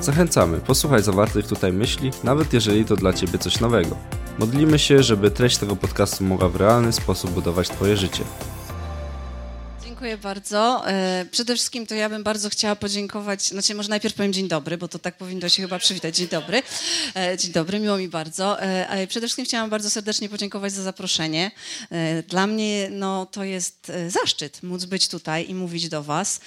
Zachęcamy, posłuchaj zawartych tutaj myśli, nawet jeżeli to dla Ciebie coś nowego. Modlimy się, żeby treść tego podcastu mogła w realny sposób budować Twoje życie. Dziękuję bardzo. Przede wszystkim to ja bym bardzo chciała podziękować, znaczy może najpierw powiem dzień dobry, bo to tak powinno się chyba przywitać. Dzień dobry, miło mi bardzo. Ale przede wszystkim chciałam bardzo serdecznie podziękować za zaproszenie. Dla mnie to jest zaszczyt móc być tutaj i mówić do Was.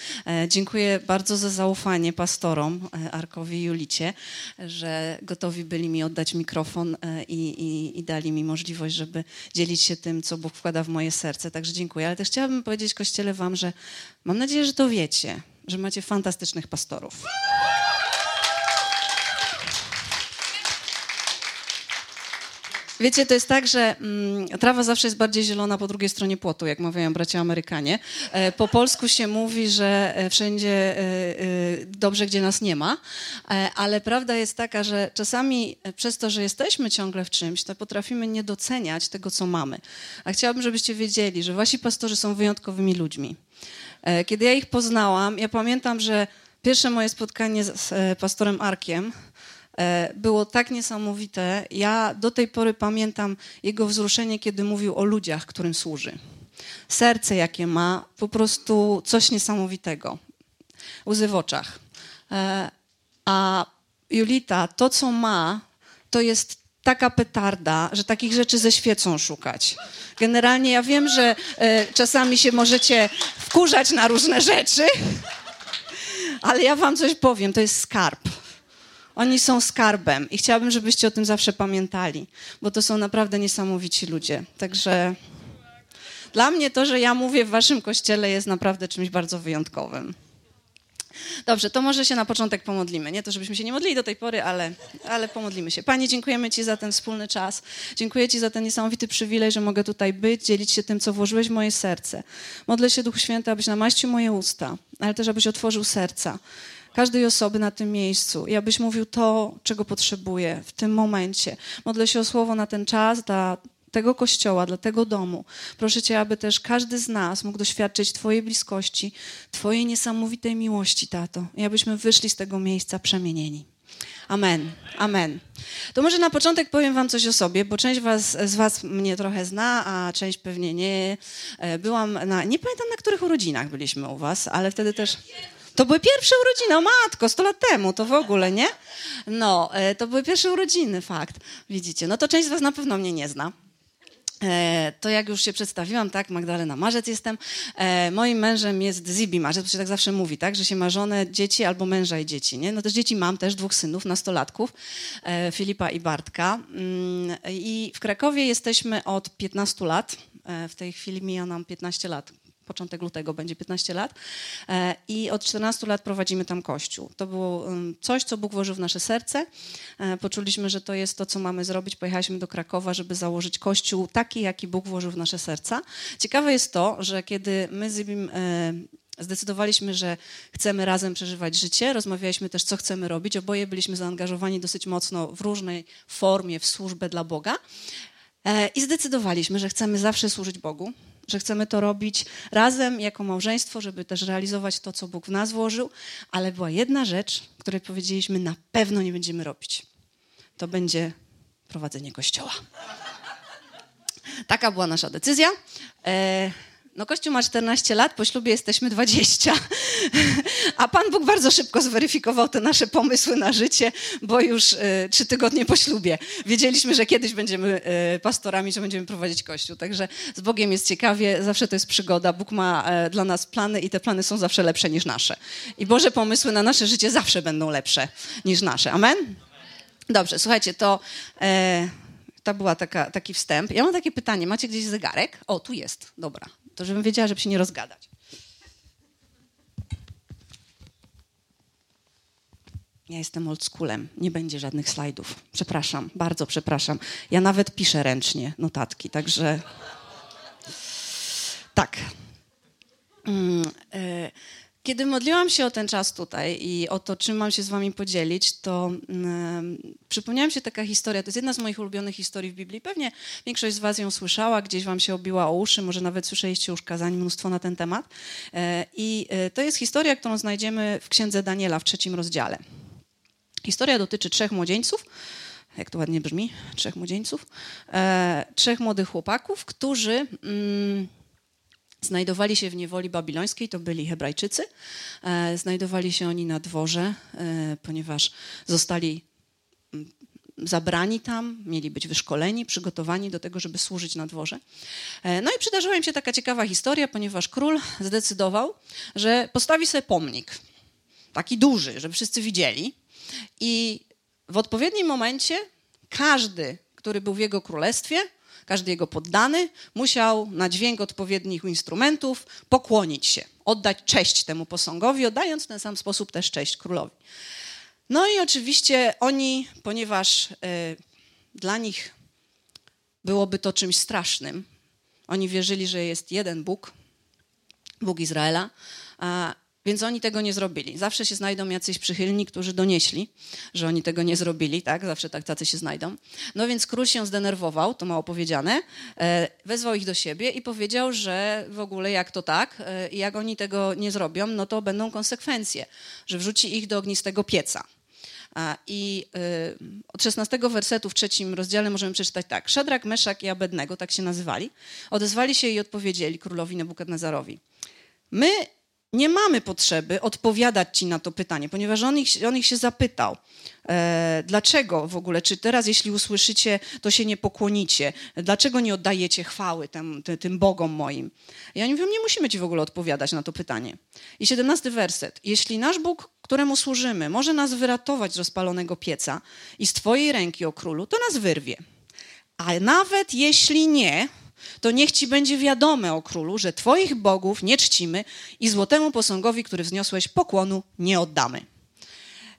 Dziękuję bardzo za zaufanie pastorom Arkowi i Julicie, że gotowi byli mi oddać mikrofon i dali mi możliwość, żeby dzielić się tym, co Bóg wkłada w moje serce. Także dziękuję. Ale też chciałabym powiedzieć Kościele Wam, że mam nadzieję, że to wiecie, że macie fantastycznych pastorów. Wiecie, to jest tak, że trawa zawsze jest bardziej zielona po drugiej stronie płotu, jak mawiają bracia Amerykanie. Po polsku się mówi, że wszędzie dobrze, gdzie nas nie ma, ale prawda jest taka, że czasami przez to, że jesteśmy ciągle w czymś, to potrafimy nie doceniać tego, co mamy. A chciałabym, żebyście wiedzieli, że wasi pastorzy są wyjątkowymi ludźmi. Kiedy ja ich poznałam, ja pamiętam, że pierwsze moje spotkanie z pastorem Arkiem było tak niesamowite. Ja do tej pory pamiętam jego wzruszenie, kiedy mówił o ludziach, którym służy. Serce, jakie ma, po prostu coś niesamowitego. Łzy w oczach. A Julita, to co ma, to jest taka petarda, że takich rzeczy ze świecą szukać. Generalnie ja wiem, że czasami się możecie wkurzać na różne rzeczy, ale ja wam coś powiem, to jest skarb. Oni są skarbem i chciałabym, żebyście o tym zawsze pamiętali, bo to są naprawdę niesamowici ludzie. Także dla mnie to, że ja mówię w waszym kościele, jest naprawdę czymś bardzo wyjątkowym. Dobrze, to może się na początek pomodlimy. Nie to, żebyśmy się nie modlili do tej pory, ale pomodlimy się. Panie, dziękujemy Ci za ten wspólny czas. Dziękuję Ci za ten niesamowity przywilej, że mogę tutaj być, dzielić się tym, co włożyłeś w moje serce. Modlę się, Duchu Święty, abyś namaścił moje usta, ale też abyś otworzył serca każdej osoby na tym miejscu i abyś mówił to, czego potrzebuję w tym momencie. Modlę się o słowo na ten czas, dla tego kościoła, dla tego domu. Proszę Cię, aby też każdy z nas mógł doświadczyć Twojej bliskości, Twojej niesamowitej miłości, Tato, i abyśmy wyszli z tego miejsca przemienieni. Amen, amen. To może na początek powiem wam coś o sobie, bo część z was mnie trochę zna, a część pewnie nie. Nie pamiętam, na których urodzinach byliśmy u was, ale wtedy też... To były pierwsze urodziny, o matko, 100 lat temu, to w ogóle, nie? To były pierwsze urodziny, fakt, widzicie. To część z was na pewno mnie nie zna. To jak już się przedstawiłam, tak, Magdalena Marzec jestem. Moim mężem jest Zibi Marzec, to się tak zawsze mówi, tak, że się ma żonę, dzieci albo męża i dzieci, nie? Też dzieci mam, też 2 synów, nastolatków, Filipa i Bartka. I w Krakowie jesteśmy od 15 lat, w tej chwili mija nam 15 lat. Początek lutego będzie 15 lat i od 14 lat prowadzimy tam kościół. To było coś, co Bóg włożył w nasze serce. Poczuliśmy, że to jest to, co mamy zrobić. Pojechaliśmy do Krakowa, żeby założyć kościół taki, jaki Bóg włożył w nasze serca. Ciekawe jest to, że kiedy my z nim zdecydowaliśmy, że chcemy razem przeżywać życie, rozmawialiśmy też, co chcemy robić. Oboje byliśmy zaangażowani dosyć mocno w różnej formie w służbę dla Boga i zdecydowaliśmy, że chcemy zawsze służyć Bogu, że chcemy to robić razem jako małżeństwo, żeby też realizować to, co Bóg w nas włożył, ale była jedna rzecz, której powiedzieliśmy, na pewno nie będziemy robić. To będzie prowadzenie kościoła. Taka była nasza decyzja. Kościół ma 14 lat, po ślubie jesteśmy 20, a Pan Bóg bardzo szybko zweryfikował te nasze pomysły na życie, bo już 3 tygodnie po ślubie wiedzieliśmy, że kiedyś będziemy pastorami, że będziemy prowadzić kościół. Także z Bogiem jest ciekawie, zawsze to jest przygoda. Bóg ma dla nas plany i te plany są zawsze lepsze niż nasze. I Boże pomysły na nasze życie zawsze będą lepsze niż nasze. Amen? Dobrze, słuchajcie, to była taki wstęp. Ja mam takie pytanie. Macie gdzieś zegarek? O, tu jest. Dobra. To żebym wiedziała, żeby się nie rozgadać. Ja jestem oldschoolem, nie będzie żadnych slajdów. Przepraszam, bardzo przepraszam. Ja nawet piszę ręcznie notatki, także... Tak. Kiedy modliłam się o ten czas tutaj i o to, czym mam się z wami podzielić, to przypomniałam się taka historia, to jest jedna z moich ulubionych historii w Biblii, pewnie większość z was ją słyszała, gdzieś wam się obiła o uszy, może nawet słyszeliście już kazań mnóstwo na ten temat. To jest historia, którą znajdziemy w Księdze Daniela w 3. rozdziale. Historia dotyczy 3 młodzieńców, jak to ładnie brzmi, 3 młodzieńców, 3 młodych chłopaków, którzy... znajdowali się w niewoli babilońskiej, to byli Hebrajczycy. Znajdowali się oni na dworze, ponieważ zostali zabrani tam, mieli być wyszkoleni, przygotowani do tego, żeby służyć na dworze. No i przydarzyła im się taka ciekawa historia, ponieważ król zdecydował, że postawi sobie pomnik, taki duży, żeby wszyscy widzieli. I w odpowiednim momencie każdy, który był w jego królestwie, każdy jego poddany musiał na dźwięk odpowiednich instrumentów pokłonić się, oddać cześć temu posągowi, oddając w ten sam sposób też cześć królowi. No i oczywiście oni, ponieważ dla nich byłoby to czymś strasznym, oni wierzyli, że jest jeden Bóg, Bóg Izraela, więc oni tego nie zrobili. Zawsze się znajdą jacyś przychylni, którzy donieśli, że oni tego nie zrobili, tak? Zawsze tak tacy się znajdą. No więc król się zdenerwował, to mało powiedziane, wezwał ich do siebie i powiedział, że w ogóle jak to tak, jak oni tego nie zrobią, no to będą konsekwencje, że wrzuci ich do ognistego pieca. I od 16 wersetu w 3. rozdziale możemy przeczytać tak. Szadrak, Meszak i Abednego, tak się nazywali, odezwali się i odpowiedzieli królowi Nebukadnezarowi. My nie mamy potrzeby odpowiadać ci na to pytanie, ponieważ on ich się zapytał, dlaczego w ogóle, czy teraz jeśli usłyszycie, to się nie pokłonicie, dlaczego nie oddajecie chwały tym bogom moim. I oni mówią, nie musimy ci w ogóle odpowiadać na to pytanie. I 17 werset. Jeśli nasz Bóg, któremu służymy, może nas wyratować z rozpalonego pieca i z twojej ręki, o królu, to nas wyrwie. A nawet jeśli nie... to niech ci będzie wiadome, o królu, że twoich bogów nie czcimy i złotemu posągowi, który wzniosłeś, pokłonu nie oddamy.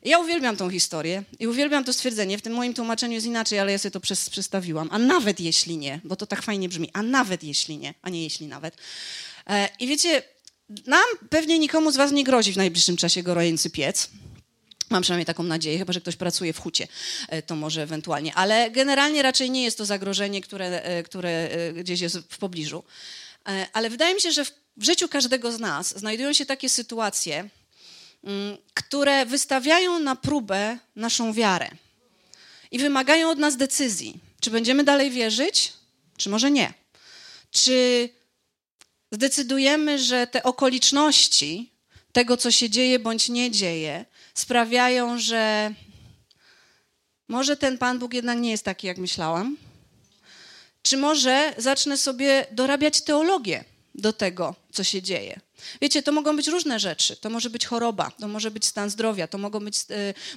Ja uwielbiam tą historię i uwielbiam to stwierdzenie. W tym moim tłumaczeniu jest inaczej, ale ja sobie to przestawiłam. A nawet jeśli nie, bo to tak fajnie brzmi. A nawet jeśli nie, a nie jeśli nawet. I wiecie, nam pewnie nikomu z was nie grozi w najbliższym czasie gorący piec. Mam przynajmniej taką nadzieję, chyba że ktoś pracuje w hucie, to może ewentualnie. Ale generalnie raczej nie jest to zagrożenie, które gdzieś jest w pobliżu. Ale wydaje mi się, że w życiu każdego z nas znajdują się takie sytuacje, które wystawiają na próbę naszą wiarę i wymagają od nas decyzji. Czy będziemy dalej wierzyć, czy może nie? Czy zdecydujemy, że te okoliczności tego, co się dzieje bądź nie dzieje, sprawiają, że może ten Pan Bóg jednak nie jest taki, jak myślałam. Czy może zacznę sobie dorabiać teologię do tego, co się dzieje. Wiecie, to mogą być różne rzeczy. To może być choroba, to może być stan zdrowia, to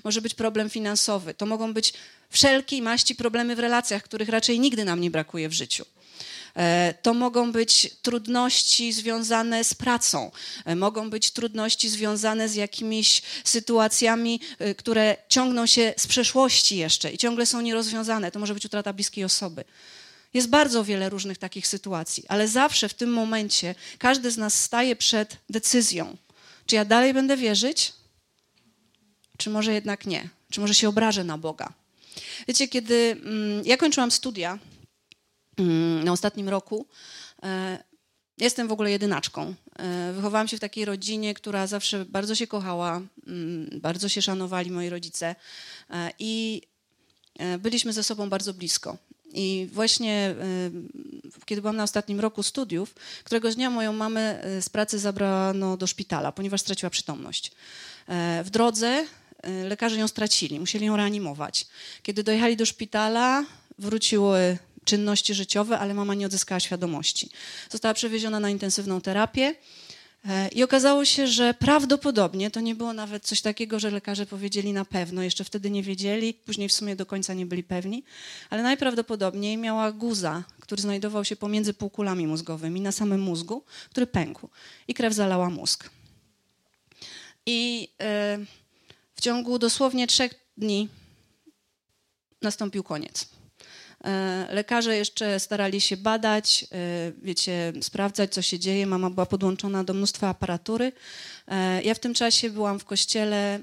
może być problem finansowy, to mogą być wszelkiej maści problemy w relacjach, których raczej nigdy nam nie brakuje w życiu. To mogą być trudności związane z pracą, mogą być trudności związane z jakimiś sytuacjami, które ciągną się z przeszłości jeszcze i ciągle są nierozwiązane. To może być utrata bliskiej osoby. Jest bardzo wiele różnych takich sytuacji, ale zawsze w tym momencie każdy z nas staje przed decyzją, czy ja dalej będę wierzyć, czy może jednak nie, czy może się obrażę na Boga. Wiecie, kiedy ja kończyłam studia na ostatnim roku. Jestem w ogóle jedynaczką. Wychowałam się w takiej rodzinie, która zawsze bardzo się kochała, bardzo się szanowali moi rodzice i byliśmy ze sobą bardzo blisko. I właśnie kiedy byłam na ostatnim roku studiów, któregoś dnia moją mamę z pracy zabrano do szpitala, ponieważ straciła przytomność. W drodze lekarze ją stracili, musieli ją reanimować. Kiedy dojechali do szpitala, wróciły czynności życiowe, ale mama nie odzyskała świadomości. Została przewieziona na intensywną terapię i okazało się, że prawdopodobnie to nie było nawet coś takiego, że lekarze powiedzieli na pewno, jeszcze wtedy nie wiedzieli, później w sumie do końca nie byli pewni, ale najprawdopodobniej miała guza, który znajdował się pomiędzy półkulami mózgowymi na samym mózgu, który pękł i krew zalała mózg. I W ciągu dosłownie 3 dni nastąpił koniec. Lekarze jeszcze starali się badać, wiecie, sprawdzać, co się dzieje. Mama była podłączona do mnóstwa aparatury. Ja w tym czasie byłam w kościele,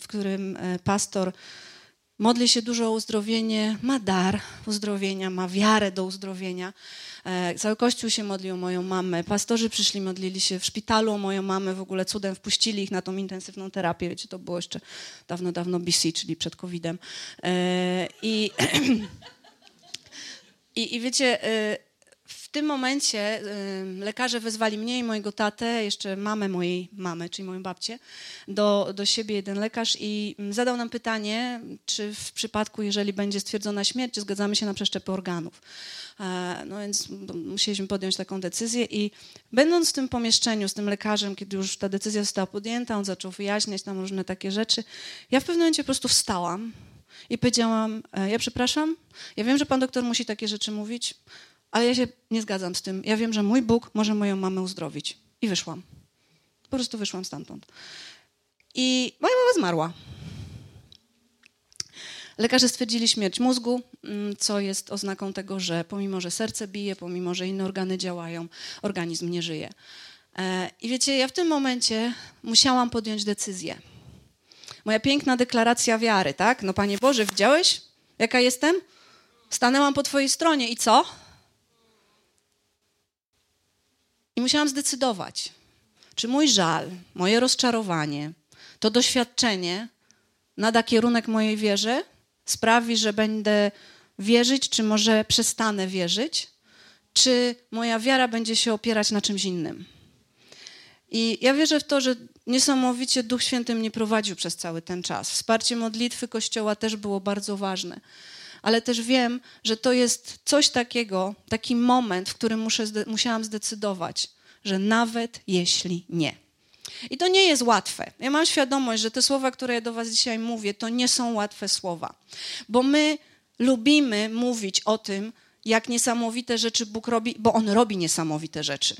w którym pastor modli się dużo o uzdrowienie, ma dar uzdrowienia, ma wiarę do uzdrowienia. Cały kościół się modlił o moją mamę. Pastorzy przyszli, modlili się w szpitalu o moją mamę. W ogóle cudem wpuścili ich na tą intensywną terapię. Wiecie, to było jeszcze dawno, dawno BC, czyli przed COVID-em. I wiecie, w tym momencie lekarze wezwali mnie i mojego tatę, jeszcze mamę mojej mamy, czyli moją babcię, do siebie jeden lekarz i zadał nam pytanie, czy w przypadku, jeżeli będzie stwierdzona śmierć, czy zgadzamy się na przeszczepy organów. No więc musieliśmy podjąć taką decyzję i będąc w tym pomieszczeniu z tym lekarzem, kiedy już ta decyzja została podjęta, on zaczął wyjaśniać tam różne takie rzeczy, ja w pewnym momencie po prostu wstałam i powiedziałam, ja przepraszam, ja wiem, że pan doktor musi takie rzeczy mówić, ale ja się nie zgadzam z tym. Ja wiem, że mój Bóg może moją mamę uzdrowić. I wyszłam. Po prostu wyszłam stamtąd. I moja mama zmarła. Lekarze stwierdzili śmierć mózgu, co jest oznaką tego, że pomimo, że serce bije, pomimo, że inne organy działają, organizm nie żyje. I wiecie, ja w tym momencie musiałam podjąć decyzję. Moja piękna deklaracja wiary, tak? No Panie Boże, widziałeś, jaka jestem? Stanęłam po Twojej stronie i co? I musiałam zdecydować, czy mój żal, moje rozczarowanie, to doświadczenie nada kierunek mojej wierze, sprawi, że będę wierzyć, czy może przestanę wierzyć, czy moja wiara będzie się opierać na czymś innym. I ja wierzę w to, że niesamowicie Duch Święty mnie prowadził przez cały ten czas. Wsparcie modlitwy Kościoła też było bardzo ważne. Ale też wiem, że to jest coś takiego, taki moment, w którym musiałam zdecydować, że nawet jeśli nie. I to nie jest łatwe. Ja mam świadomość, że te słowa, które ja do was dzisiaj mówię, to nie są łatwe słowa. Bo my lubimy mówić o tym, jak niesamowite rzeczy Bóg robi, bo On robi niesamowite rzeczy.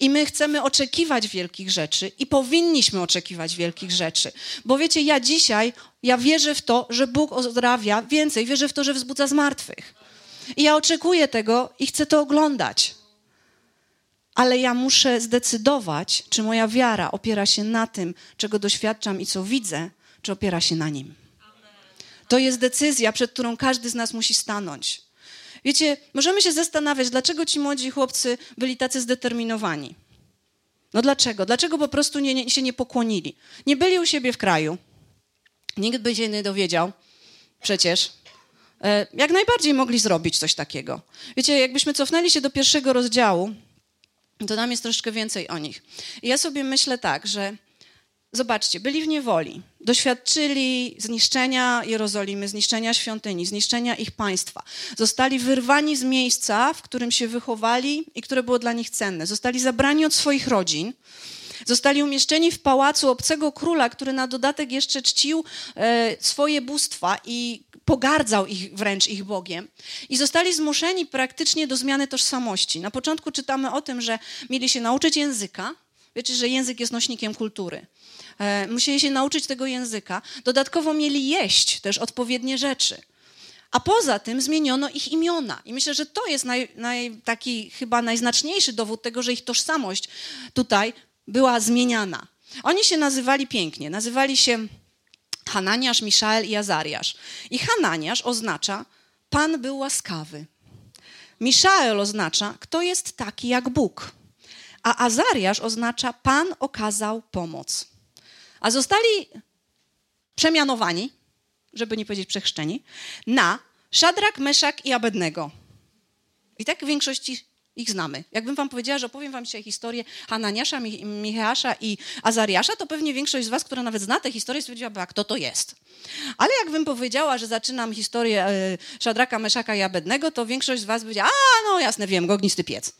I my chcemy oczekiwać wielkich rzeczy i powinniśmy oczekiwać wielkich rzeczy. Bo wiecie, ja dzisiaj, ja wierzę w to, że Bóg ozdrawia więcej, wierzę w to, że wzbudza zmartwych. I ja oczekuję tego i chcę to oglądać. Ale ja muszę zdecydować, czy moja wiara opiera się na tym, czego doświadczam i co widzę, czy opiera się na Nim. To jest decyzja, przed którą każdy z nas musi stanąć. Wiecie, możemy się zastanawiać, dlaczego ci młodzi chłopcy byli tacy zdeterminowani. No dlaczego? Dlaczego po prostu się nie pokłonili? Nie byli u siebie w kraju. Nikt by się nie dowiedział. Przecież. Jak najbardziej mogli zrobić coś takiego. Wiecie, jakbyśmy cofnęli się do 1 rozdziału, to tam jest troszkę więcej o nich. I ja sobie myślę tak, że zobaczcie, byli w niewoli, doświadczyli zniszczenia Jerozolimy, zniszczenia świątyni, zniszczenia ich państwa. Zostali wyrwani z miejsca, w którym się wychowali i które było dla nich cenne. Zostali zabrani od swoich rodzin, zostali umieszczeni w pałacu obcego króla, który na dodatek jeszcze czcił swoje bóstwa i pogardzał ich wręcz ich Bogiem. I zostali zmuszeni praktycznie do zmiany tożsamości. Na początku czytamy o tym, że mieli się nauczyć języka. Wiecie, że język jest nośnikiem kultury. Musieli się nauczyć tego języka. Dodatkowo mieli jeść też odpowiednie rzeczy. A poza tym zmieniono ich imiona. I myślę, że to jest taki chyba najznaczniejszy dowód tego, że ich tożsamość tutaj była zmieniana. Oni się nazywali pięknie. Nazywali się Hananiasz, Miszael i Azariasz. I Hananiasz oznacza Pan był łaskawy. Miszael oznacza kto jest taki jak Bóg. A Azariasz oznacza Pan okazał pomoc. A zostali przemianowani, żeby nie powiedzieć przechrzczeni, na Szadrak, Meszak i Abednego. I tak w większości ich znamy. Jakbym wam powiedziała, że opowiem wam dzisiaj historię Hananiasza, Michała i Azariasza, to pewnie większość z was, która nawet zna tę historię, stwierdziłaby, a kto to jest. Ale jakbym powiedziała, że zaczynam historię Szadraka, Meszaka i Abednego, to większość z was powiedziała, a no jasne, wiem, ognisty piec.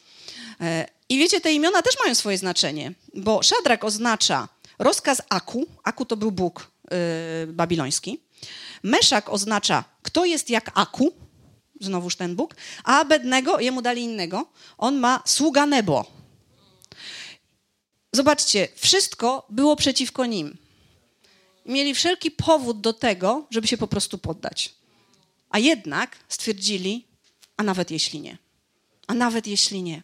I wiecie, te imiona też mają swoje znaczenie, bo Szadrak oznacza rozkaz Aku, Aku to był bóg babiloński, Meszak oznacza kto jest jak Aku, znowuż ten bóg, a Abednego, jemu dali innego, on ma sługa Nebo. Zobaczcie, wszystko było przeciwko nim. mieli wszelki powód do tego, żeby się po prostu poddać. A jednak stwierdzili, a nawet jeśli nie. A nawet jeśli nie.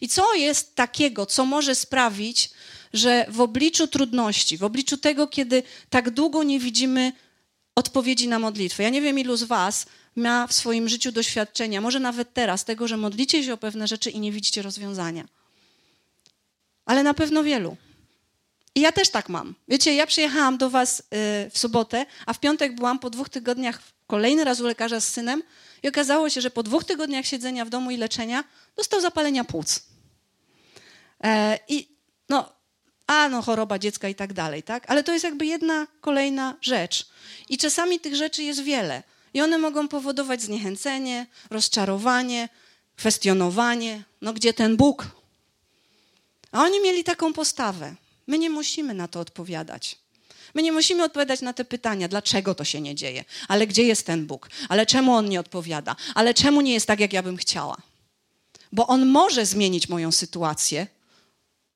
I co jest takiego, co może sprawić, że w obliczu trudności, w obliczu tego, kiedy tak długo nie widzimy odpowiedzi na modlitwę. Ja nie wiem, ilu z was ma w swoim życiu doświadczenia, może nawet teraz, tego, że modlicie się o pewne rzeczy i nie widzicie rozwiązania. Ale na pewno wielu. I ja też tak mam. Wiecie, ja przyjechałam do was w sobotę, a w piątek byłam po 2 tygodniach kolejny raz u lekarza z synem i okazało się, że po 2 tygodniach siedzenia w domu i leczenia dostał zapalenia płuc. Choroba dziecka i tak dalej, tak? Ale to jest jakby jedna kolejna rzecz. I czasami tych rzeczy jest wiele. I one mogą powodować zniechęcenie, rozczarowanie, kwestionowanie. No gdzie ten Bóg? A oni mieli taką postawę. My nie musimy na to odpowiadać. My nie musimy odpowiadać na te pytania, dlaczego to się nie dzieje, ale gdzie jest ten Bóg, ale czemu On nie odpowiada, ale czemu nie jest tak, jak ja bym chciała. Bo On może zmienić moją sytuację,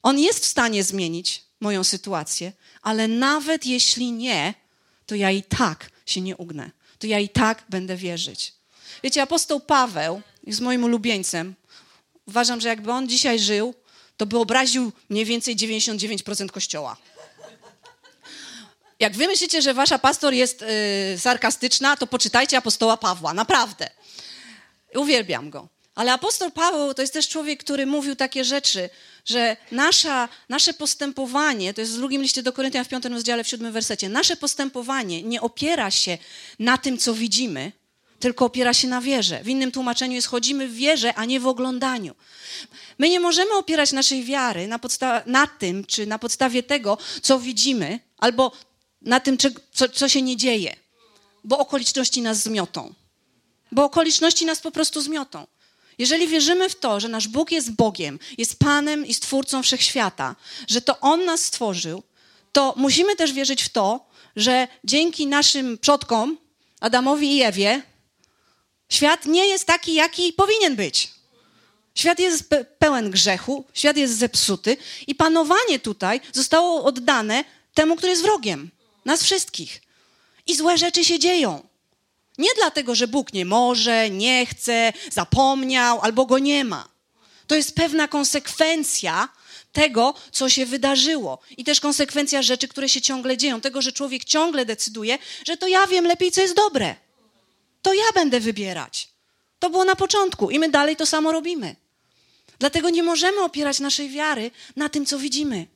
On jest w stanie zmienić moją sytuację, ale nawet jeśli nie, to ja i tak się nie ugnę, to ja i tak będę wierzyć. Wiecie, apostoł Paweł jest moim ulubieńcem. Uważam, że jakby on dzisiaj żył, to by obraził mniej więcej 99% Kościoła. Jak wy myślicie, że wasza pastor jest sarkastyczna, to poczytajcie apostoła Pawła, naprawdę. Uwielbiam go. Ale apostoł Paweł to jest też człowiek, który mówił takie rzeczy, że nasze postępowanie, to jest w 2 liście do Koryntian w 5 rozdziale, w 7 wersecie, nasze postępowanie nie opiera się na tym, co widzimy, tylko opiera się na wierze. W innym tłumaczeniu jest chodzimy w wierze, a nie w oglądaniu. My nie możemy opierać naszej wiary na tym, czy na podstawie tego, co widzimy, albo na tym, co się nie dzieje, bo okoliczności nas zmiotą. Bo okoliczności nas po prostu zmiotą. Jeżeli wierzymy w to, że nasz Bóg jest Bogiem, jest Panem i Stwórcą Wszechświata, że to On nas stworzył, to musimy też wierzyć w to, że dzięki naszym przodkom, Adamowi i Ewie, świat nie jest taki, jaki powinien być. Świat jest pełen grzechu, świat jest zepsuty i panowanie tutaj zostało oddane temu, który jest wrogiem, nas wszystkich. I złe rzeczy się dzieją. Nie dlatego, że Bóg nie może, nie chce, zapomniał albo go nie ma. To jest pewna konsekwencja tego, co się wydarzyło i też konsekwencja rzeczy, które się ciągle dzieją. Tego, że człowiek ciągle decyduje, że to ja wiem lepiej, co jest dobre. To ja będę wybierać. To było na początku i my dalej to samo robimy. Dlatego nie możemy opierać naszej wiary na tym, co widzimy.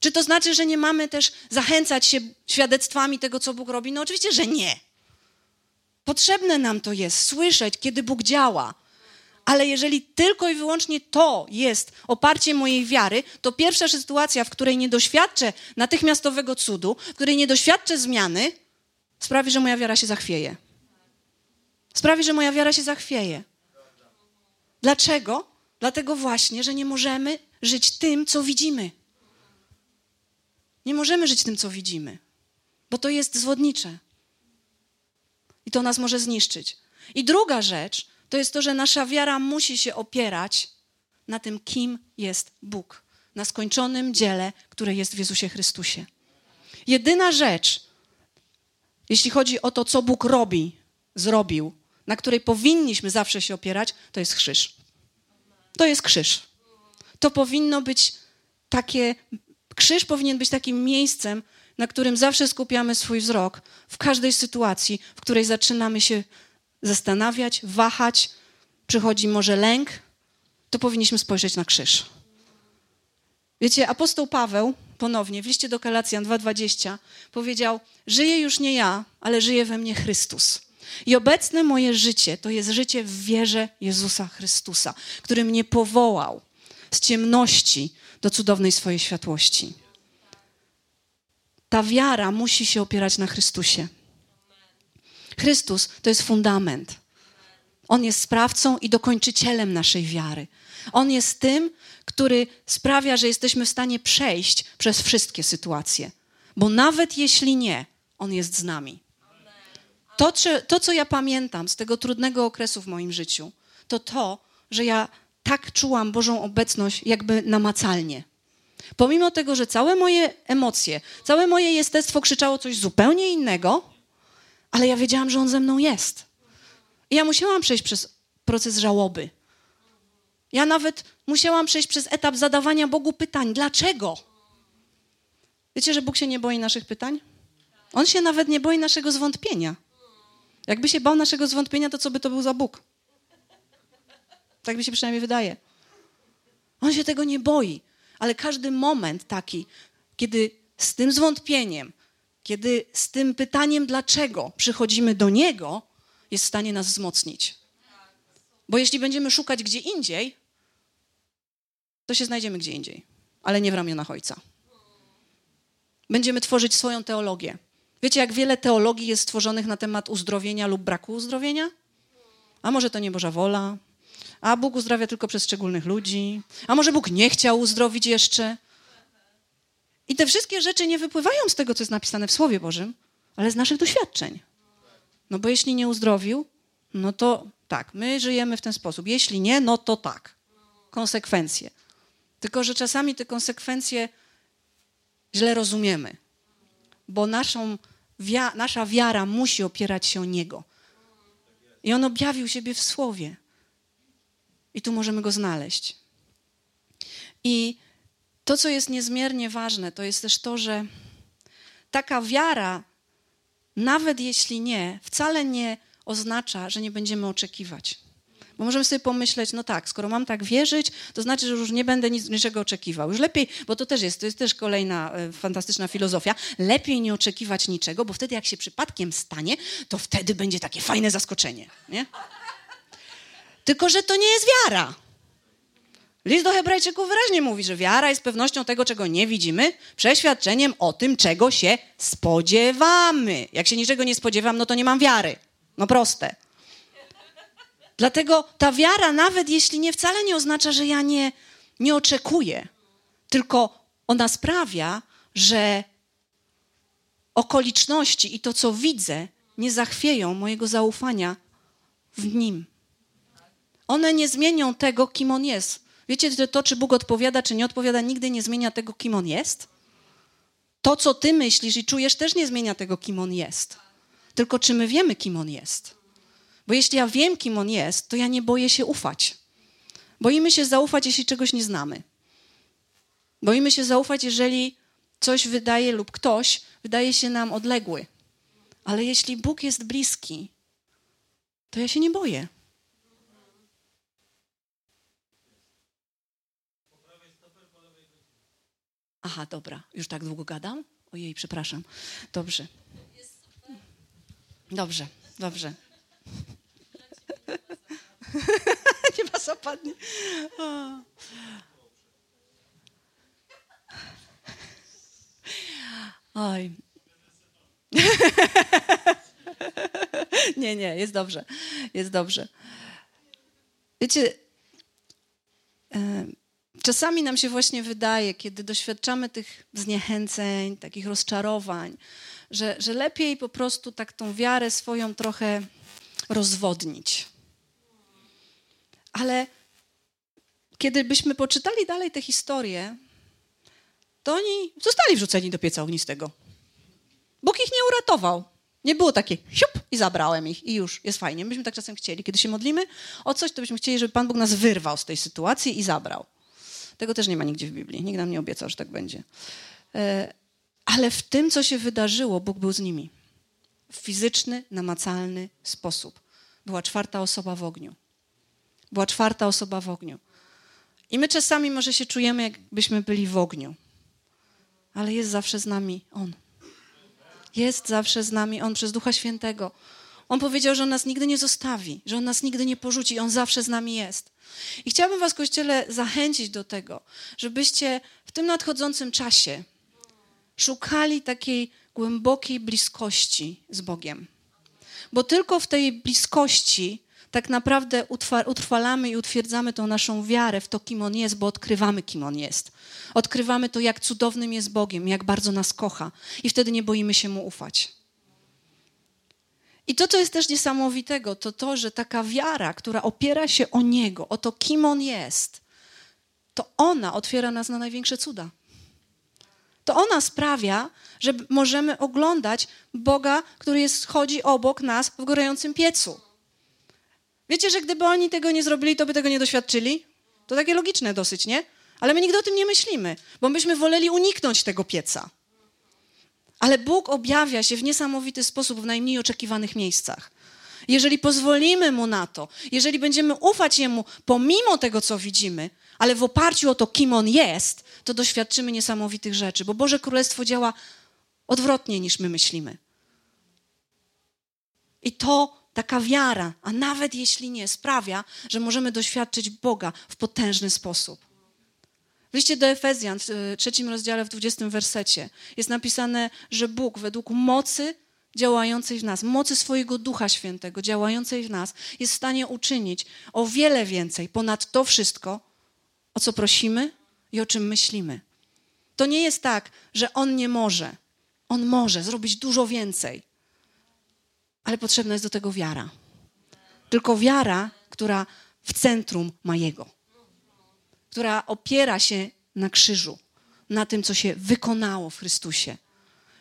Czy to znaczy, że nie mamy też zachęcać się świadectwami tego, co Bóg robi? No oczywiście, że nie. Potrzebne nam to jest słyszeć, kiedy Bóg działa. Ale jeżeli tylko i wyłącznie to jest oparcie mojej wiary, to pierwsza sytuacja, w której nie doświadczę natychmiastowego cudu, w której nie doświadczę zmiany, sprawi, że moja wiara się zachwieje. Sprawi, że moja wiara się zachwieje. Dlaczego? Dlatego właśnie, że nie możemy żyć tym, co widzimy. Nie możemy żyć tym, co widzimy, bo to jest zwodnicze. I to nas może zniszczyć. I druga rzecz to jest to, że nasza wiara musi się opierać na tym, kim jest Bóg. Na skończonym dziele, które jest w Jezusie Chrystusie. Jedyna rzecz, jeśli chodzi o to, co Bóg robi, zrobił, na której powinniśmy zawsze się opierać, to jest krzyż. To jest krzyż. To powinno być takie... Krzyż powinien być takim miejscem, na którym zawsze skupiamy swój wzrok w każdej sytuacji, w której zaczynamy się zastanawiać, wahać, przychodzi może lęk, to powinniśmy spojrzeć na krzyż. Wiecie, apostoł Paweł ponownie w liście do Galacjan 2:20 powiedział: żyję już nie ja, ale żyje we mnie Chrystus. I obecne moje życie to jest życie w wierze Jezusa Chrystusa, który mnie powołał z ciemności do cudownej swojej światłości. Ta wiara musi się opierać na Chrystusie. Chrystus to jest fundament. On jest sprawcą i dokończycielem naszej wiary. On jest tym, który sprawia, że jesteśmy w stanie przejść przez wszystkie sytuacje. Bo nawet jeśli nie, On jest z nami. To, co ja pamiętam z tego trudnego okresu w moim życiu, to, że ja tak czułam Bożą obecność jakby namacalnie. Pomimo tego, że całe moje emocje, całe moje jestestwo krzyczało coś zupełnie innego, ale ja wiedziałam, że on ze mną jest. I ja musiałam przejść przez proces żałoby. Ja nawet musiałam przejść przez etap zadawania Bogu pytań. Dlaczego? Wiecie, że Bóg się nie boi naszych pytań? On się nawet nie boi naszego zwątpienia. Jakby się bał naszego zwątpienia, to co by to był za Bóg? Tak mi się przynajmniej wydaje. On się tego nie boi, ale każdy moment taki, kiedy z tym zwątpieniem, kiedy z tym pytaniem dlaczego przychodzimy do Niego, jest w stanie nas wzmocnić. Bo jeśli będziemy szukać gdzie indziej, to się znajdziemy gdzie indziej, ale nie w ramionach Ojca. Będziemy tworzyć swoją teologię. Wiecie, jak wiele teologii jest stworzonych na temat uzdrowienia lub braku uzdrowienia? A może to nie Boża wola? A Bóg uzdrawia tylko przez szczególnych ludzi? A może Bóg nie chciał uzdrowić jeszcze? I te wszystkie rzeczy nie wypływają z tego, co jest napisane w Słowie Bożym, ale z naszych doświadczeń. No bo jeśli nie uzdrowił, no to tak, my żyjemy w ten sposób. Jeśli nie, no to tak. Konsekwencje. Tylko, że czasami te konsekwencje źle rozumiemy, bo nasza wiara musi opierać się o Niego. I On objawił siebie w Słowie. I tu możemy Go znaleźć. I to, co jest niezmiernie ważne, to jest też to, że taka wiara, nawet jeśli nie, wcale nie oznacza, że nie będziemy oczekiwać. Bo możemy sobie pomyśleć, no tak, skoro mam tak wierzyć, to znaczy, że już nie będę niczego oczekiwał. Już lepiej, bo to jest też kolejna fantastyczna filozofia, lepiej nie oczekiwać niczego, bo wtedy jak się przypadkiem stanie, to wtedy będzie takie fajne zaskoczenie, nie? Tylko, że to nie jest wiara. List do Hebrajczyków wyraźnie mówi, że wiara jest pewnością tego, czego nie widzimy, przeświadczeniem o tym, czego się spodziewamy. Jak się niczego nie spodziewam, no to nie mam wiary. No proste. Dlatego ta wiara, nawet jeśli nie, wcale nie oznacza, że ja nie oczekuję, tylko ona sprawia, że okoliczności i to, co widzę, nie zachwieją mojego zaufania w Nim. One nie zmienią tego, kim On jest. Wiecie, że to, czy Bóg odpowiada, czy nie odpowiada, nigdy nie zmienia tego, kim On jest? To, co ty myślisz i czujesz, też nie zmienia tego, kim On jest. Tylko czy my wiemy, kim On jest? Bo jeśli ja wiem, kim On jest, to ja nie boję się ufać. Boimy się zaufać, jeśli czegoś nie znamy. Boimy się zaufać, jeżeli coś wydaje lub ktoś wydaje się nam odległy. Ale jeśli Bóg jest bliski, to ja się nie boję. Aha, dobra. Już tak długo gadam? Ojej, przepraszam. Dobrze. Nie was opadnie. Oj. Nie, jest dobrze. Wiecie, czasami nam się właśnie wydaje, kiedy doświadczamy tych zniechęceń, takich rozczarowań, że lepiej po prostu tak tą wiarę swoją trochę rozwodnić. Ale kiedy byśmy poczytali dalej te historie, to oni zostali wrzuceni do pieca ognistego. Bóg ich nie uratował. Nie było takie siup i zabrałem ich i już, jest fajnie. Myśmy tak czasem chcieli. Kiedy się modlimy o coś, to byśmy chcieli, żeby Pan Bóg nas wyrwał z tej sytuacji i zabrał. Tego też nie ma nigdzie w Biblii. Nikt nam nie obiecał, że tak będzie. Ale w tym, co się wydarzyło, Bóg był z nimi. W fizyczny, namacalny sposób. Była czwarta osoba w ogniu. I my czasami może się czujemy, jakbyśmy byli w ogniu. Ale jest zawsze z nami On. Jest zawsze z nami On przez Ducha Świętego. On powiedział, że On nas nigdy nie zostawi, że On nas nigdy nie porzuci. On zawsze z nami jest. I chciałabym was, Kościele, zachęcić do tego, żebyście w tym nadchodzącym czasie szukali takiej głębokiej bliskości z Bogiem. Bo tylko w tej bliskości tak naprawdę utrwalamy i utwierdzamy tą naszą wiarę w to, kim On jest, bo odkrywamy, kim On jest. Odkrywamy to, jak cudownym jest Bogiem, jak bardzo nas kocha. I wtedy nie boimy się Mu ufać. I to, co jest też niesamowitego, to to, że taka wiara, która opiera się o Niego, o to, kim On jest, to ona otwiera nas na największe cuda. To ona sprawia, że możemy oglądać Boga, który chodzi obok nas w gorącym piecu. Wiecie, że gdyby oni tego nie zrobili, to by tego nie doświadczyli? To takie logiczne dosyć, nie? Ale my nigdy o tym nie myślimy, bo myśmy woleli uniknąć tego pieca. Ale Bóg objawia się w niesamowity sposób w najmniej oczekiwanych miejscach. Jeżeli pozwolimy Mu na to, jeżeli będziemy ufać Jemu pomimo tego, co widzimy, ale w oparciu o to, kim On jest, to doświadczymy niesamowitych rzeczy, bo Boże Królestwo działa odwrotnie, niż my myślimy. I to taka wiara, a nawet jeśli nie, sprawia, że możemy doświadczyć Boga w potężny sposób. W liście do Efezjan, w 3 rozdziale, w 20 wersecie jest napisane, że Bóg według mocy działającej w nas, mocy swojego Ducha Świętego działającej w nas, jest w stanie uczynić o wiele więcej ponad to wszystko, o co prosimy i o czym myślimy. To nie jest tak, że On nie może. On może zrobić dużo więcej, ale potrzebna jest do tego wiara. Tylko wiara, która w centrum ma Jego, która opiera się na krzyżu, na tym, co się wykonało w Chrystusie.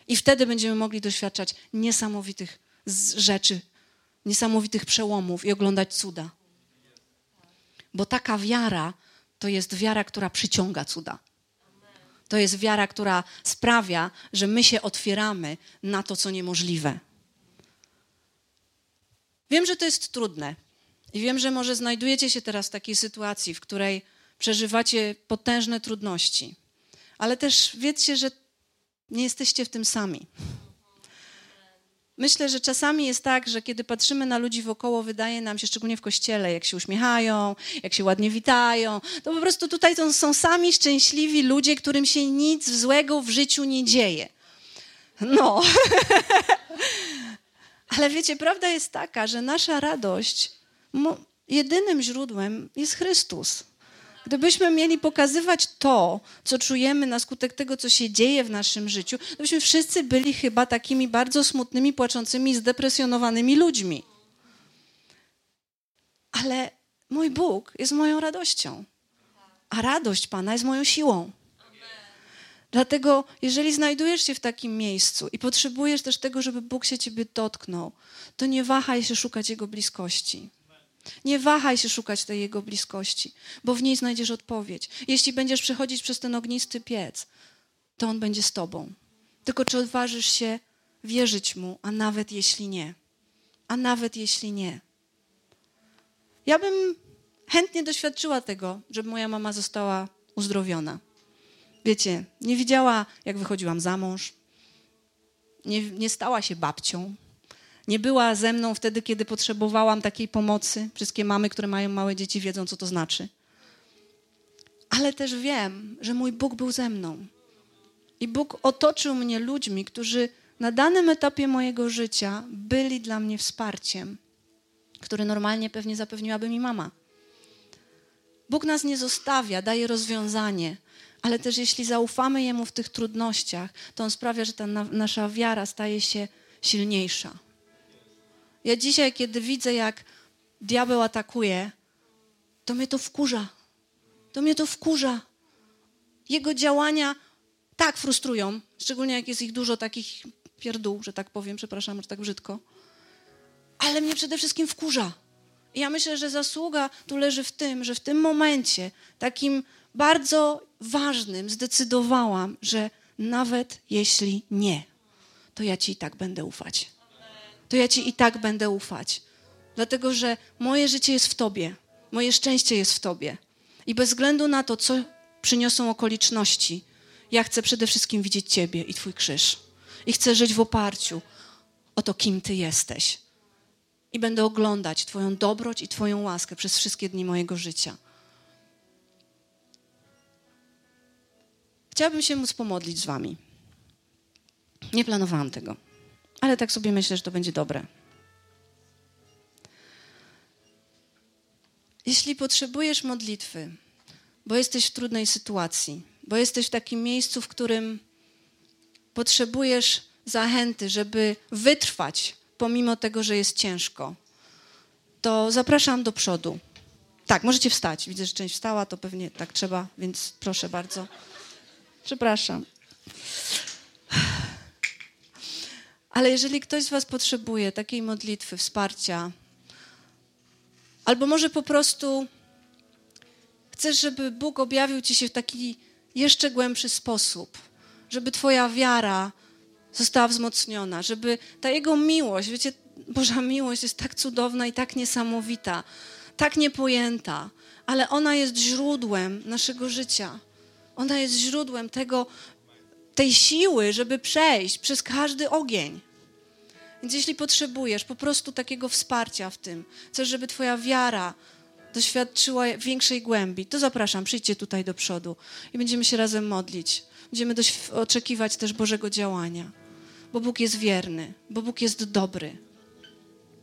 I wtedy będziemy mogli doświadczać niesamowitych rzeczy, niesamowitych przełomów i oglądać cuda. Bo taka wiara to jest wiara, która przyciąga cuda. To jest wiara, która sprawia, że my się otwieramy na to, co niemożliwe. Wiem, że to jest trudne i wiem, że może znajdujecie się teraz w takiej sytuacji, w której przeżywacie potężne trudności, ale też wiedzcie, że nie jesteście w tym sami. Myślę, że czasami jest tak, że kiedy patrzymy na ludzi wokoło, wydaje nam się, szczególnie w Kościele, jak się uśmiechają, jak się ładnie witają, to po prostu tutaj są sami szczęśliwi ludzie, którym się nic złego w życiu nie dzieje. No. Ale wiecie, prawda jest taka, że nasza radość, jedynym źródłem jest Chrystus. Gdybyśmy mieli pokazywać to, co czujemy na skutek tego, co się dzieje w naszym życiu, to byśmy wszyscy byli chyba takimi bardzo smutnymi, płaczącymi, zdepresjonowanymi ludźmi. Ale mój Bóg jest moją radością, a radość Pana jest moją siłą. Dlatego, jeżeli znajdujesz się w takim miejscu i potrzebujesz też tego, żeby Bóg się ciebie dotknął, to nie wahaj się szukać Jego bliskości. Nie wahaj się szukać tej Jego bliskości, bo w niej znajdziesz odpowiedź. Jeśli będziesz przechodzić przez ten ognisty piec, to On będzie z tobą. Tylko czy odważysz się wierzyć Mu, a nawet jeśli nie. A nawet jeśli nie. Ja bym chętnie doświadczyła tego, żeby moja mama została uzdrowiona. Wiecie, nie widziała, jak wychodziłam za mąż. Nie stała się babcią. Nie była ze mną wtedy, kiedy potrzebowałam takiej pomocy. Wszystkie mamy, które mają małe dzieci, wiedzą, co to znaczy. Ale też wiem, że mój Bóg był ze mną. I Bóg otoczył mnie ludźmi, którzy na danym etapie mojego życia byli dla mnie wsparciem, które normalnie pewnie zapewniłaby mi mama. Bóg nas nie zostawia, daje rozwiązanie, ale też jeśli zaufamy Jemu w tych trudnościach, to On sprawia, że ta nasza wiara staje się silniejsza. Ja dzisiaj, kiedy widzę, jak diabeł atakuje, to mnie to wkurza. Jego działania tak frustrują, szczególnie jak jest ich dużo takich pierdół, że tak powiem, przepraszam, że tak brzydko. Ale mnie przede wszystkim wkurza. I ja myślę, że zasługa tu leży w tym, że w tym momencie takim bardzo ważnym zdecydowałam, że nawet jeśli nie, to ja Ci i tak będę ufać. To ja Ci i tak będę ufać. Dlatego, że moje życie jest w Tobie. Moje szczęście jest w Tobie. I bez względu na to, co przyniosą okoliczności, ja chcę przede wszystkim widzieć Ciebie i Twój krzyż. I chcę żyć w oparciu o to, kim Ty jesteś. I będę oglądać Twoją dobroć i Twoją łaskę przez wszystkie dni mojego życia. Chciałabym się móc pomodlić z Wami. Nie planowałam tego. Ale tak sobie myślę, że to będzie dobre. Jeśli potrzebujesz modlitwy, bo jesteś w trudnej sytuacji, bo jesteś w takim miejscu, w którym potrzebujesz zachęty, żeby wytrwać pomimo tego, że jest ciężko, to zapraszam do przodu. Tak, możecie wstać. Widzę, że część wstała, to pewnie tak trzeba, więc proszę bardzo. Przepraszam. Ale jeżeli ktoś z was potrzebuje takiej modlitwy, wsparcia, albo może po prostu chcesz, żeby Bóg objawił ci się w taki jeszcze głębszy sposób, żeby twoja wiara została wzmocniona, żeby ta Jego miłość, wiecie, Boża miłość jest tak cudowna i tak niesamowita, tak niepojęta, ale ona jest źródłem naszego życia. Ona jest źródłem tej siły, żeby przejść przez każdy ogień. Więc jeśli potrzebujesz po prostu takiego wsparcia w tym, chcesz, żeby twoja wiara doświadczyła większej głębi, to zapraszam, przyjdźcie tutaj do przodu i będziemy się razem modlić. Będziemy oczekiwać też Bożego działania, bo Bóg jest wierny, bo Bóg jest dobry,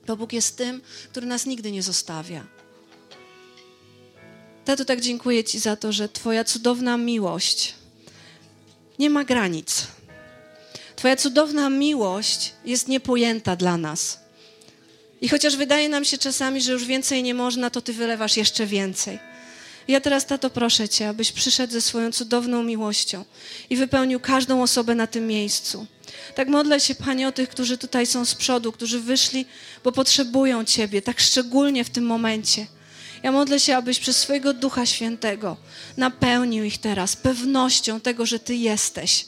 bo Bóg jest tym, który nas nigdy nie zostawia. Tato, tak dziękuję Ci za to, że Twoja cudowna miłość nie ma granic. Twoja cudowna miłość jest niepojęta dla nas. I chociaż wydaje nam się czasami, że już więcej nie można, to Ty wylewasz jeszcze więcej. Ja teraz, Tato, proszę Cię, abyś przyszedł ze swoją cudowną miłością i wypełnił każdą osobę na tym miejscu. Tak modlę się, Panie, o tych, którzy tutaj są z przodu, którzy wyszli, bo potrzebują Ciebie, tak szczególnie w tym momencie. Ja modlę się, abyś przez swojego Ducha Świętego napełnił ich teraz pewnością tego, że Ty jesteś.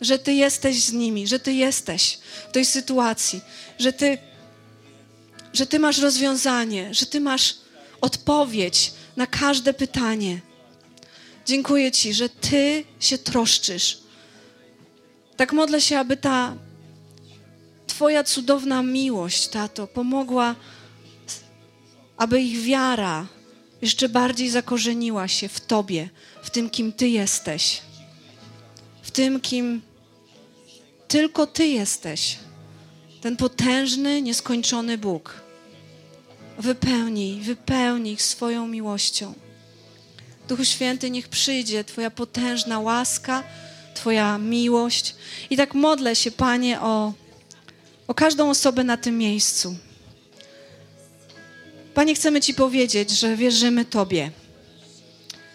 Że Ty jesteś z nimi, że Ty jesteś w tej sytuacji, że Ty masz rozwiązanie, że Ty masz odpowiedź na każde pytanie. Dziękuję Ci, że Ty się troszczysz. Tak modlę się, aby ta Twoja cudowna miłość, Tato, pomogła, aby ich wiara jeszcze bardziej zakorzeniła się w Tobie, w tym, kim Ty jesteś. W tym, kim tylko Ty jesteś. Ten potężny, nieskończony Bóg. Wypełnij ich swoją miłością. Duchu Święty, niech przyjdzie Twoja potężna łaska, Twoja miłość. I tak modlę się, Panie, o każdą osobę na tym miejscu. Panie, chcemy Ci powiedzieć, że wierzymy Tobie.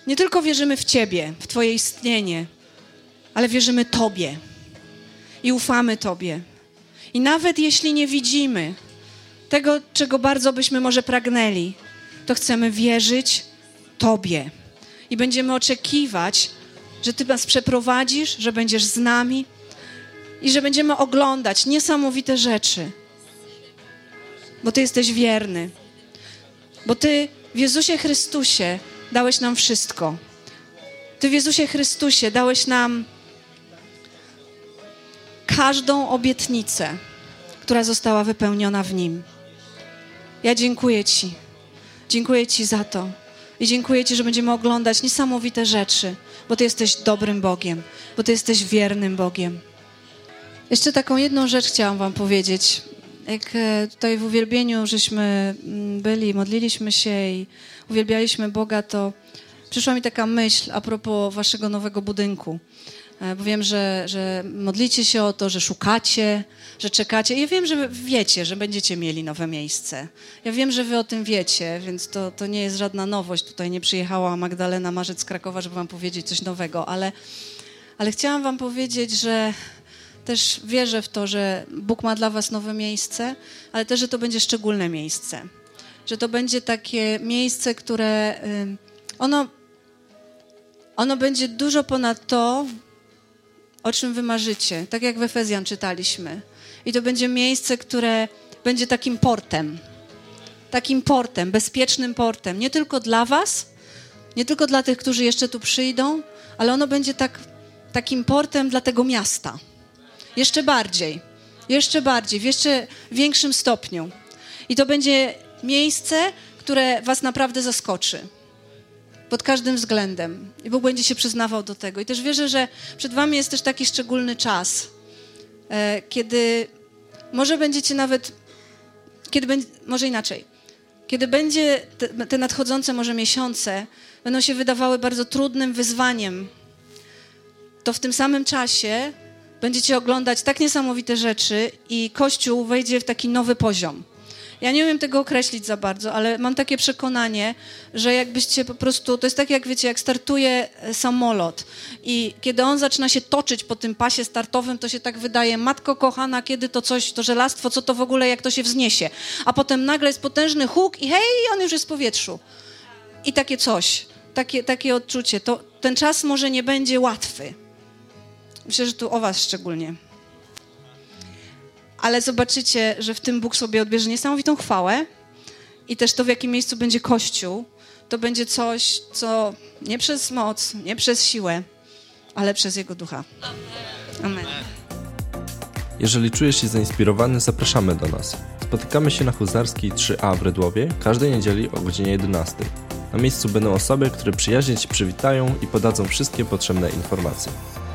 Nie tylko wierzymy w Ciebie, w Twoje istnienie, ale wierzymy Tobie i ufamy Tobie. I nawet jeśli nie widzimy tego, czego bardzo byśmy może pragnęli, to chcemy wierzyć Tobie. I będziemy oczekiwać, że Ty nas przeprowadzisz, że będziesz z nami i że będziemy oglądać niesamowite rzeczy. Bo Ty jesteś wierny. Bo Ty w Jezusie Chrystusie dałeś nam wszystko. Ty w Jezusie Chrystusie dałeś nam każdą obietnicę, która została wypełniona w Nim. Ja dziękuję Ci. Dziękuję Ci za to. I dziękuję Ci, że będziemy oglądać niesamowite rzeczy, bo Ty jesteś dobrym Bogiem, bo Ty jesteś wiernym Bogiem. Jeszcze taką jedną rzecz chciałam wam powiedzieć. Jak tutaj w uwielbieniu żeśmy byli, modliliśmy się i uwielbialiśmy Boga, to przyszła mi taka myśl a propos waszego nowego budynku. Bo wiem, że modlicie się o to, że szukacie, że czekacie. Ja wiem, że wiecie, że będziecie mieli nowe miejsce. Ja wiem, że wy o tym wiecie, więc to nie jest żadna nowość. Tutaj nie przyjechała Magdalena Marzec z Krakowa, żeby wam powiedzieć coś nowego, ale chciałam wam powiedzieć, że też wierzę w to, że Bóg ma dla was nowe miejsce, ale też, że to będzie szczególne miejsce. Że to będzie takie miejsce, które ono będzie dużo ponad to, o czym wy marzycie, tak jak w Efezjan czytaliśmy. I to będzie miejsce, które będzie takim portem, bezpiecznym portem, nie tylko dla was, nie tylko dla tych, którzy jeszcze tu przyjdą, ale ono będzie takim portem dla tego miasta. Jeszcze bardziej, w jeszcze większym stopniu. I to będzie miejsce, które was naprawdę zaskoczy. Pod każdym względem. I Bóg będzie się przyznawał do tego. I też wierzę, że przed wami jest też taki szczególny czas, kiedy może będziecie nawet... może inaczej. Kiedy będzie te nadchodzące może miesiące będą się wydawały bardzo trudnym wyzwaniem, to w tym samym czasie będziecie oglądać tak niesamowite rzeczy i Kościół wejdzie w taki nowy poziom. Ja nie umiem tego określić za bardzo, ale mam takie przekonanie, że jakbyście po prostu, to jest tak jak, wiecie, jak startuje samolot i kiedy on zaczyna się toczyć po tym pasie startowym, to się tak wydaje, matko kochana, kiedy to coś, to żelastwo, co to w ogóle, jak to się wzniesie. A potem nagle jest potężny huk i hej, on już jest w powietrzu. I takie coś, takie odczucie. To, ten czas może nie będzie łatwy. Myślę, że tu o was szczególnie. Ale zobaczycie, że w tym Bóg sobie odbierze niesamowitą chwałę i też to, w jakim miejscu będzie Kościół, to będzie coś, co nie przez moc, nie przez siłę, ale przez Jego Ducha. Amen. Jeżeli czujesz się zainspirowany, zapraszamy do nas. Spotykamy się na Huzarskiej 3A w Redłowie każdej niedzieli o godzinie 11. Na miejscu będą osoby, które przyjaźnie Cię przywitają i podadzą wszystkie potrzebne informacje.